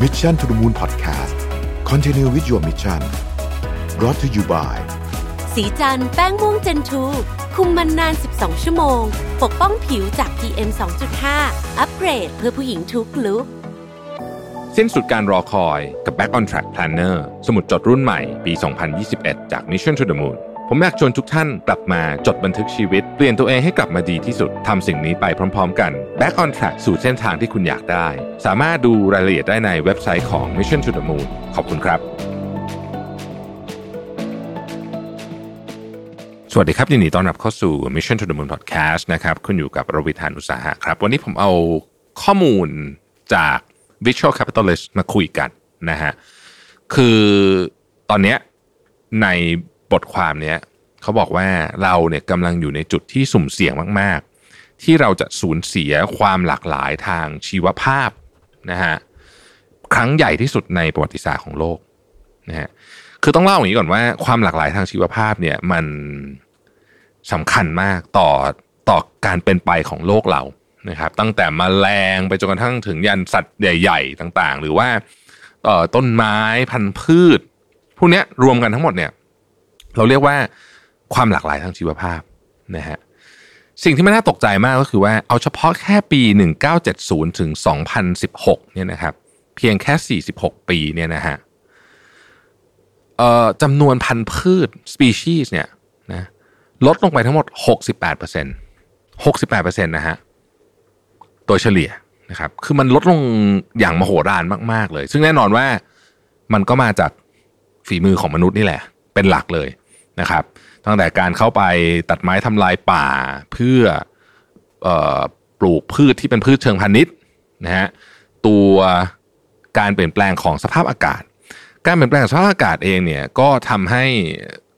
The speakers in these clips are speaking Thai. Mission to the Moon Podcast Continue with your mission Brought to you by สีจันแป้งม่วงเจนทูคุมมันนาน12ชั่วโมงปกป้องผิวจาก PM 2.5 อัปเกรดเพื่อผู้หญิงทุกลุคสิ้นสุดการรอคอยกับ Back on Track Planner สมุดจดรุ่นใหม่ปี 2021 จาก Mission to the Moon ผมอยากชวนทุกท่านกลับมาจดบันทึกชีวิตเปลี่ยนตัวเองให้กลับมาดีที่สุดทำสิ่งนี้ไปพร้อมๆกัน Back on Track สู่เส้นทางที่คุณอยากได้สามารถดูรายละเอียดได้ในเว็บไซต์ของ Mission to the Moon ขอบคุณครับสวัสดีครับยินดีต้อนรับเข้าสู่ Mission to the Moon Podcast นะครับคุณอยู่กับรวิธานอุตสาหะครับวันนี้ผมเอาข้อมูลจาก Visual Capitalist มาคุยกันนะฮะคือตอนนี้ในบทความเนี้ยเขาบอกว่าเราเนี่ยกำลังอยู่ในจุดที่สุ่มเสี่ยงมากๆที่เราจะสูญเสียความหลากหลายทางชีวภาพนะฮะครั้งใหญ่ที่สุดในประวัติศาสตร์ของโลกนะฮะคือต้องเล่าอย่างนี้ก่อนว่าความหลากหลายทางชีวภาพเนี่ยมันสำคัญมากต่อการเป็นไปของโลกเรานะครับตั้งแต่แมลงไปจนกระทั่งถึงยันสัตว์ใหญ่ๆต่างๆหรือว่าต้นไม้พันธุ์พืชพวกนี้รวมกันทั้งหมดเนี่ยเราเรียกว่าความหลากหลายทางชีวภาพนะฮะสิ่งที่มันน่าตกใจมากก็คือว่าเอาเฉพาะแค่ปี1970ถึง2016เนี่ยนะครับเพียงแค่46ปีเนี่ยนะฮะจำนวนพันธุ์พืช species เนี่ยนะลดลงไปทั้งหมด 68% นะฮะโดยเฉลี่ยนะครับคือมันลดลงอย่างมโหฬารมากๆเลยซึ่งแน่นอนว่ามันก็มาจากฝีมือของมนุษย์นี่แหละเป็นหลักเลยนะครับตั้งแต่การเข้าไปตัดไม้ทำลายป่าเพื่อปลูกพืชที่เป็นพืชเชิงพาณิชย์นะฮะตัวการเปลี่ยนแปลงของสภาพอากาศการเปลี่ยนแปลงสภาพอากาศเองเนี่ยก็ทำให้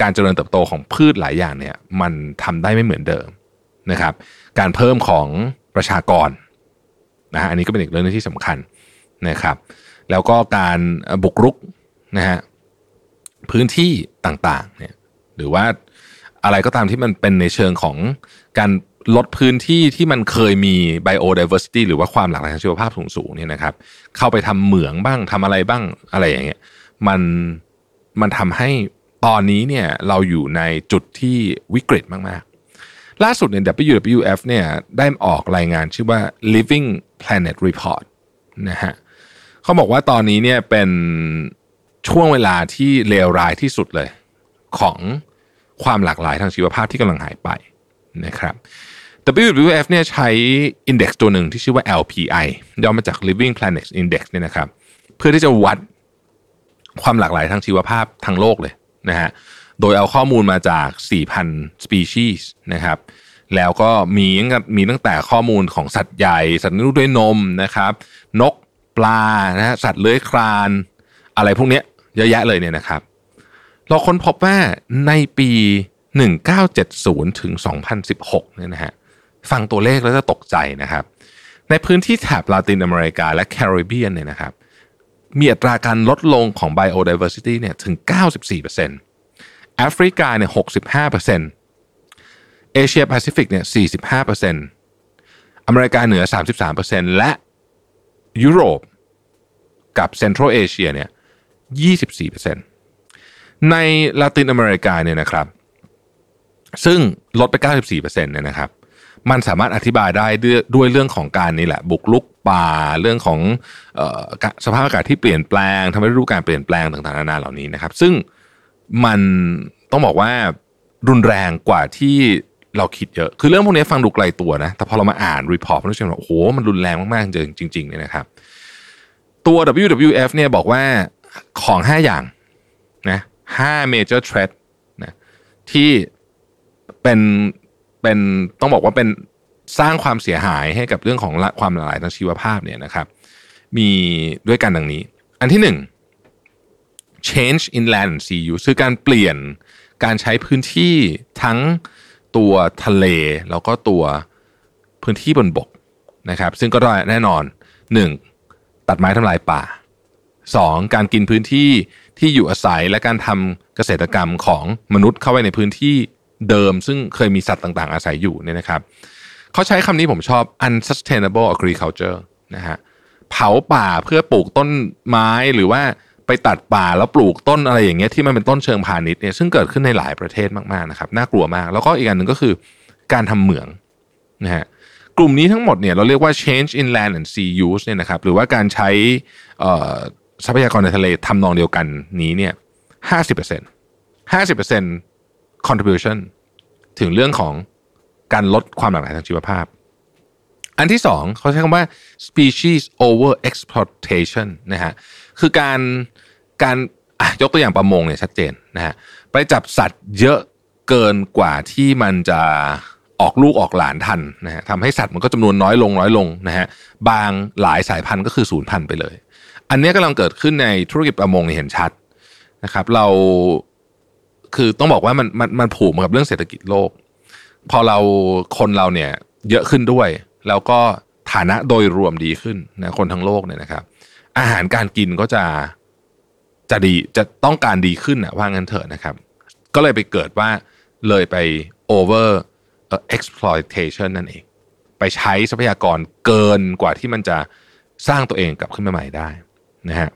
การเจริญเติบโตของพืชหลายอย่างเนี่ยมันทำได้ไม่เหมือนเดิมนะครับการเพิ่มของประชากรนะฮะอันนี้ก็เป็นอีกเรื่องนึงที่สำคัญนะครับแล้วก็การบุกรุกนะฮะพื้นที่ต่างๆเนี่ยหรือว่าอะไรก็ตามที่มันเป็นในเชิงของการลดพื้นที่ที่มันเคยมี biodiversity หรือว่าความหลากหลายทางชีวภาพสูงๆเนี่ยนะครับเข้าไปทำเหมืองบ้างทำอะไรบ้างอะไรอย่างเงี้ยมันทำให้ตอนนี้เนี่ยเราอยู่ในจุดที่วิกฤตมากๆล่าสุดเนี่ย WWF เนี่ยได้ออกรายงานชื่อว่า Living Planet Report นะฮะเขาบอกว่าตอนนี้เนี่ยเป็นช่วงเวลาที่เลวร้ายที่สุดเลยของความหลากหลายทางชีวภาพที่กำลังหายไปนะครับ WWF เนี่ยใช้ Index ตัวหนึ่งที่ชื่อว่า LPI ย่อมาจาก Living Planet Index เนี่ยนะครับเพื่อที่จะวัดความหลากหลายทางชีวภาพทั้งโลกเลยนะฮะโดยเอาข้อมูลมาจาก 4,000 species นะครับแล้วก็มีตั้งแต่ข้อมูลของสัตว์ใหญ่สัตว์ลูกด้วยนมนะครับนกปลานะฮะสัตว์เลื้อยคลานอะไรพวกนี้เยอะแยะเลยเนี่ยนะครับเราค้นพบว่าในปี1970ถึง2016เนี่ยนะฮะฟังตัวเลขแล้วจะตกใจนะครับในพื้นที่แถบลาตินอเมริกาและแคริบเบียนเนี่ยนะครับมีอัตราการลดลงของ biodiversity เนี่ยถึง 94% แอฟริกาเนี่ย 65% เอเชียแปซิฟิกเนี่ย 45% อเมริกาเหนือ 33% และยุโรปกับเซ็นทรัลเอเชียเนี่ย 24% ในลาตินอเมริกาเนี่ยนะครับซึ่งลดไป 94% เนี่ยนะครับมันสามารถอธิบายได้ด้วยเรื่องของการนี่แหละบุกรุกป่าเรื่องของสภาพอากาศที่เปลี่ยนแปลงทำให้ฤดูกาลเปลี่ยนแปลงต่างๆนานาเหล่านี้นะครับซึ่งมันต้องบอกว่ารุนแรงกว่าที่เราคิดเยอะคือเรื่องพวกนี้ฟังดูไกลตัวนะแต่พอเรามาอ่านรีพอร์ตมันรู้สึกว่าโอ้โหมันรุนแรงมากๆจริงๆเนี่ยนะครับตัว WWF เนี่ยบอกว่าของ5อย่างนะ5 major threat นะที่เป็นต้องบอกว่าเป็นสร้างความเสียหายให้กับเรื่องของความหลากหลายทางชีวภาพเนี่ยนะครับมีด้วยกันดังนี้อันที่หนึ่ง change in land and sea use คือการเปลี่ยนการใช้พื้นที่ทั้งตัวทะเลแล้วก็ตัวพื้นที่บนบกนะครับซึ่งก็แน่นอน 1. ตัดไม้ทำลายป่า 2. การกินพื้นที่ที่อยู่อาศัยและการทำเกษตรกรรมของมนุษย์เข้าไปในพื้นที่เดิมซึ่งเคยมีสัตว์ต่างๆอาศัยอยู่เนี่ยนะครับเขาใช้คำนี้ผมชอบ unsustainable agriculture นะฮะ เผาป่าเพื่อปลูกต้นไม้หรือว่าไปตัดป่าแล้วปลูกต้นอะไรอย่างเงี้ยที่มันเป็นต้นเชิงพาณิชย์เนี่ยซึ่งเกิดขึ้นในหลายประเทศมากๆนะครับน่ากลัวมากแล้วก็อีกอันนึงก็คือการทำเหมืองนะฮะกลุ่มนี้ทั้งหมดเนี่ยเราเรียกว่า change in land and sea use เนี่ยนะครับหรือว่าการใช้ทรัพยากรในทะเลทำนองเดียวกันนี้เนี่ย 50% contribution ถึงเรื่องของการลดความหลากหลายทางชีวภาพอันที่สองเขาใช้คำว่า species over exploitation นะฮะคือการยกตัวอย่างประมงเนี่ยชัดเจนนะฮะไปจับสัตว์เยอะเกินกว่าที่มันจะออกลูกออกหลานทันนะฮะทำให้สัตว์มันก็จำนวนน้อยลงนะฮะบางหลายสายพันธุ์ก็คือสูญพันธุ์ไปเลยอันนี้กำลังเกิดขึ้นในธุรกิจประมงเห็นชัดนะครับเราคือต้องบอกว่ามันผูกกับเรื่องเศรษฐกิจโลกพอเราคนเราเนี่ยเยอะขึ้นด้วยแล้วก็ฐานะโดยรวมดีขึ้นนะคนทั้งโลกเนี่ยนะครับอาหารการกินก็จะดีจะต้องการดีขึ้นนะว่างั้นเถอะนะครับก็เลยไปเกิดว่าเลยไป over exploitation นั่นเองไปใช้ทรัพยากรเกินกว่าที่มันจะสร้างตัวเองกลับขึ้นมาใหม่ได้นะฮะ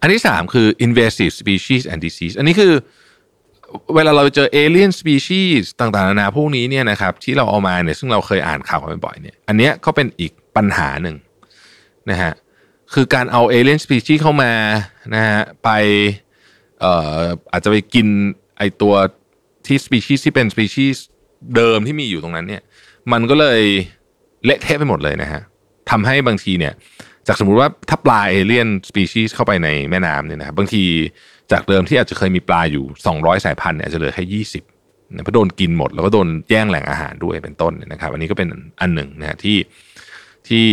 อันที่3คือ invasive species and disease อันนี้คือเวลาเราเจอ alien species ต่างๆนานาพวกนี้เนี่ยนะครับที่เราเอามาเนี่ยซึ่งเราเคยอ่านข่าวกันบ่อยๆเนี่ยอันเนี้ยก็เป็นอีกปัญหาหนึ่งนะฮะคือการเอา alien species เข้ามานะฮะไปอาจจะไปกินไอตัวที่สปีชีส์ที่เป็นสปีชีส์เดิมที่มีอยู่ตรงนั้นเนี่ยมันก็เลยเละเทะไปหมดเลยนะฮะทำให้บางทีเนี่ยจากสมมุติว่าถ้าปลาเอเลี่ยนสปีชีส์เข้าไปในแม่น้ำเนี่ยนะครับบางทีจากเดิมที่อาจจะเคยมีปลาอยู่200สายพันธุ์เนี่ยอาจจะเหลือแค่20เนี่ยเพราะโดนกินหมดแล้วก็โดนแย่งแหล่งอาหารด้วยเป็นต้นนะครับอันนี้ก็เป็นอันหนึ่งนะฮะที่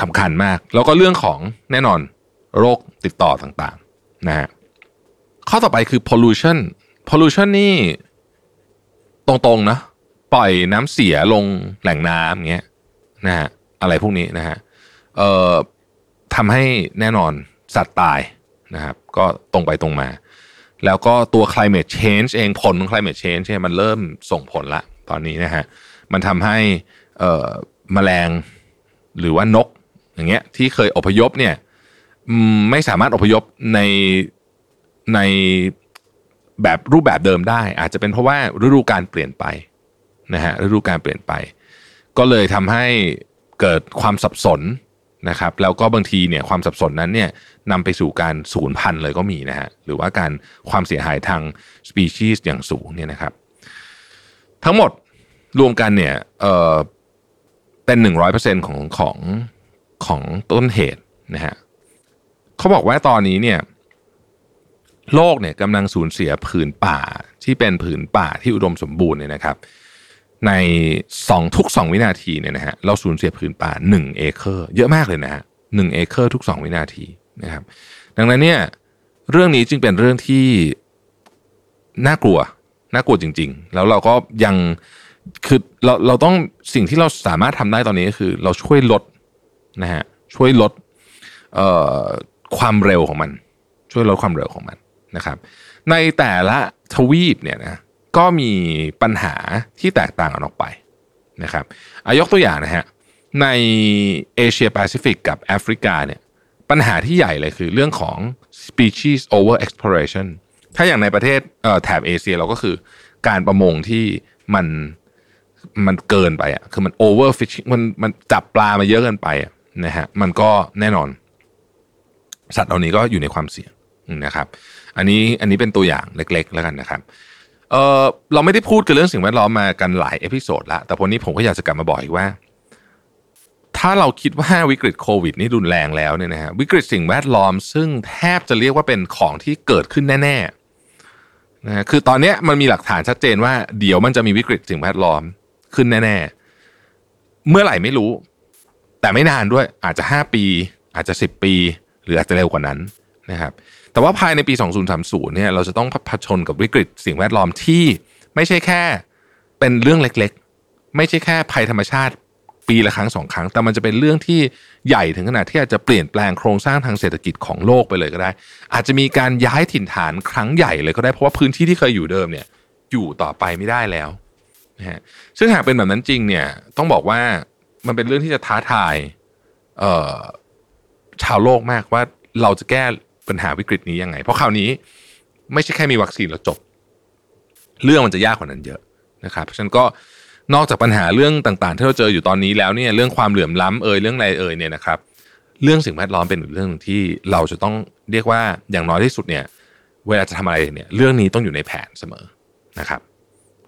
สำคัญมากแล้วก็เรื่องของแน่นอนโรคติดต่อต่างๆนะฮะข้อต่อไปคือ pollution นี่ตรงๆนะปล่อยน้ำเสียลงแหล่งน้ำเงี้ยนะฮะอะไรพวกนี้นะฮะทำให้แน่นอนสัตว์ตายนะครับก็ตรงไปตรงมาแล้วก็ตัว climate change เองผลของ climate change เนี่ยมันเริ่มส่งผลละตอนนี้นะฮะมันทำให้แมลงหรือว่านกอย่างเงี้ยที่เคยอพยพเนี่ยไม่สามารถอพยพในแบบรูปแบบเดิมได้อาจจะเป็นเพราะว่าฤดูกาลเปลี่ยนไปนะฮะฤดูกาลเปลี่ยนไปก็เลยทำให้เกิดความสับสนนะครับแล้วก็บางทีเนี่ยความสับสนนั้นเนี่ยนำไปสู่การสูญพันธุ์เลยก็มีนะฮะหรือว่าการความเสียหายทางสปีชีส์อย่างสูงเนี่ยนะครับทั้งหมดรวมกันเนี่ยเป็น 100% ของต้นเหตุนะฮะเขาบอกว่าตอนนี้เนี่ยโลกเนี่ยกำลังสูญเสียผืนป่าที่เป็นผืนป่าที่อุดมสมบูรณ์เนี่ยนะครับในทุก2วินาทีเนี่ยนะฮะเราสูญเสียผืนป่า1เอเคอร์เยอะมากเลยนะฮะ1เอเคอร์ทุก2วินาทีนะครับดังนั้นเนี่ยเรื่องนี้จึงเป็นเรื่องที่น่ากลัวจริงๆแล้วเราก็ยังคือเราต้องสิ่งที่เราสามารถทำได้ตอนนี้ก็คือเราช่วยลดนะฮะช่วยลดความเร็วของมันช่วยลดความเร็วของมันนะครับในแต่ละทวีปเนี่ยนะก็มีปัญหาที่แตกต่างกันออกไปนะครับยกตัวอย่างนะฮะในเอเชียแปซิฟิกกับแอฟริกาเนี่ยปัญหาที่ใหญ่เลยคือเรื่องของ species over exploration ถ้าอย่างในประเทศแถบเอเชียเราก็คือการประมงที่มันเกินไปอ่ะคือมัน over fishing มันจับปลามาเยอะเกินไปอ่ะนะฮะมันก็แน่นอนสัตว์เหล่านี้ก็อยู่ในความเสี่ยงนะครับอันนี้เป็นตัวอย่างเล็กๆแล้วกันนะครับเราไม่ได้พูดกันเรื่องสิ่งแวดล้อมมากันหลายเอพิโซดละแต่วันนี้ผมก็อยากจะกลับมาบอกอีกว่าถ้าเราคิดว่าวิกฤตโควิดนี่รุนแรงแล้วเนี่ยนะฮะวิกฤตสิ่งแวดล้อมซึ่งแทบจะเรียกว่าเป็นของที่เกิดขึ้นแน่ๆนะคือตอนนี้มันมีหลักฐานชัดเจนว่าเดี๋ยวมันจะมีวิกฤตสิ่งแวดล้อมขึ้นแน่ๆเมื่อไหร่ไม่รู้แต่ไม่นานด้วยอาจจะ5ปีอาจจะ10ปีหรืออาจจะเร็วกว่านั้นนะครับแต่ว่าภายในปี2030เนี่ยเราจะต้องเผชิญกับวิกฤตสิ่งแวดล้อมที่ไม่ใช่แค่เป็นเรื่องเล็กๆไม่ใช่แค่ภัยธรรมชาติปีละครั้ง2ครั้งแต่มันจะเป็นเรื่องที่ใหญ่ถึงขนาดที่อาจจะเปลี่ยนแปลงโครงสร้างทางเศรษฐกิจของโลกไปเลยก็ได้อาจจะมีการย้ายถิ่นฐานครั้งใหญ่เลยก็ได้เพราะว่าพื้นที่ที่เคยอยู่เดิมเนี่ยอยู่ต่อไปไม่ได้แล้วนะฮะซึ่งหากเป็นแบบนั้นจริงเนี่ยต้องบอกว่า มันเป็นเรื่องที่จะท้าทายชาวโลกมากว่าเราจะแก้ปัญหาวิกฤตนี้ยังไงเพราะคราวนี้ไม่ใช่แค่มีวัคซีนแล้วจบเรื่องมันจะยากกว่านั้นเยอะนะครับเพราะฉะนั้นก็นอกจากปัญหาเรื่องต่างๆที่เราเจออยู่ตอนนี้แล้วเนี่ยเรื่องความเหลื่อมล้ำเรื่องอะไรเนี่ยนะครับเรื่องสิ่งแวดล้อมเป็นเรื่องที่เราจะต้องเรียกว่าอย่างน้อยที่สุดเนี่ยเวลาจะทำอะไรเนี่ยเรื่องนี้ต้องอยู่ในแผนเสมอนะครับ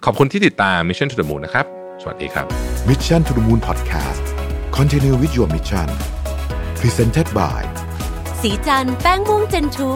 ขอบคุณที่ติดตาม Mission to the Moon นะครับสวัสดีครับ Mission to the Moon Podcast Continue with your mission Presented by สีจันทร์แป้งม่วงเจนทู